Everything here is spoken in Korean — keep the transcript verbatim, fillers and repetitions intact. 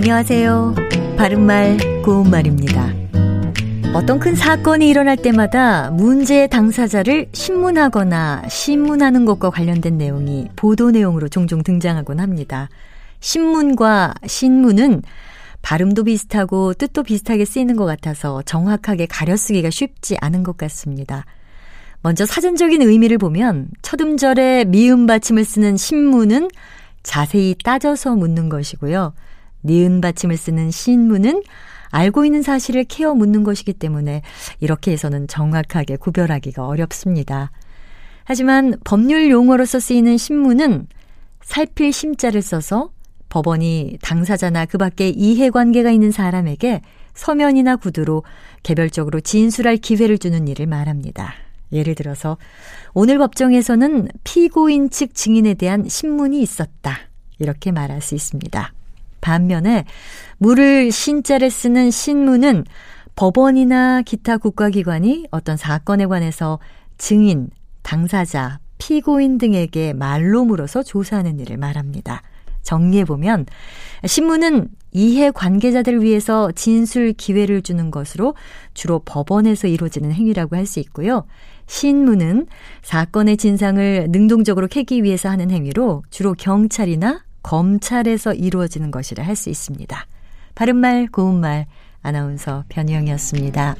안녕하세요. 바른말 고운말입니다. 어떤 큰 사건이 일어날 때마다 문제의 당사자를 신문하거나 신문하는 것과 관련된 내용이 보도 내용으로 종종 등장하곤 합니다. 신문과 신문은 발음도 비슷하고 뜻도 비슷하게 쓰이는 것 같아서 정확하게 가려쓰기가 쉽지 않은 것 같습니다. 먼저 사전적인 의미를 보면 첫 음절에 미음 받침을 쓰는 신문은 자세히 따져서 묻는 것이고요. 니은 받침을 쓰는 신문은 알고 있는 사실을 캐어 묻는 것이기 때문에 이렇게 해서는 정확하게 구별하기가 어렵습니다. 하지만 법률 용어로서 쓰이는 신문은 살필 심자를 써서 법원이 당사자나 그 밖에 이해관계가 있는 사람에게 서면이나 구두로 개별적으로 진술할 기회를 주는 일을 말합니다. 예를 들어서 오늘 법정에서는 피고인 측 증인에 대한 신문이 있었다. 이렇게 말할 수 있습니다. 반면에 물을 신자를 쓰는 신문은 법원이나 기타 국가기관이 어떤 사건에 관해서 증인, 당사자, 피고인 등에게 말로 물어서 조사하는 일을 말합니다. 정리해보면 신문은 이해관계자들을 위해서 진술 기회를 주는 것으로 주로 법원에서 이루어지는 행위라고 할 수 있고요. 신문은 사건의 진상을 능동적으로 캐기 위해서 하는 행위로 주로 경찰이나 검찰에서 이루어지는 것이라 할 수 있습니다. 바른말 고운말 아나운서 변희영이었습니다.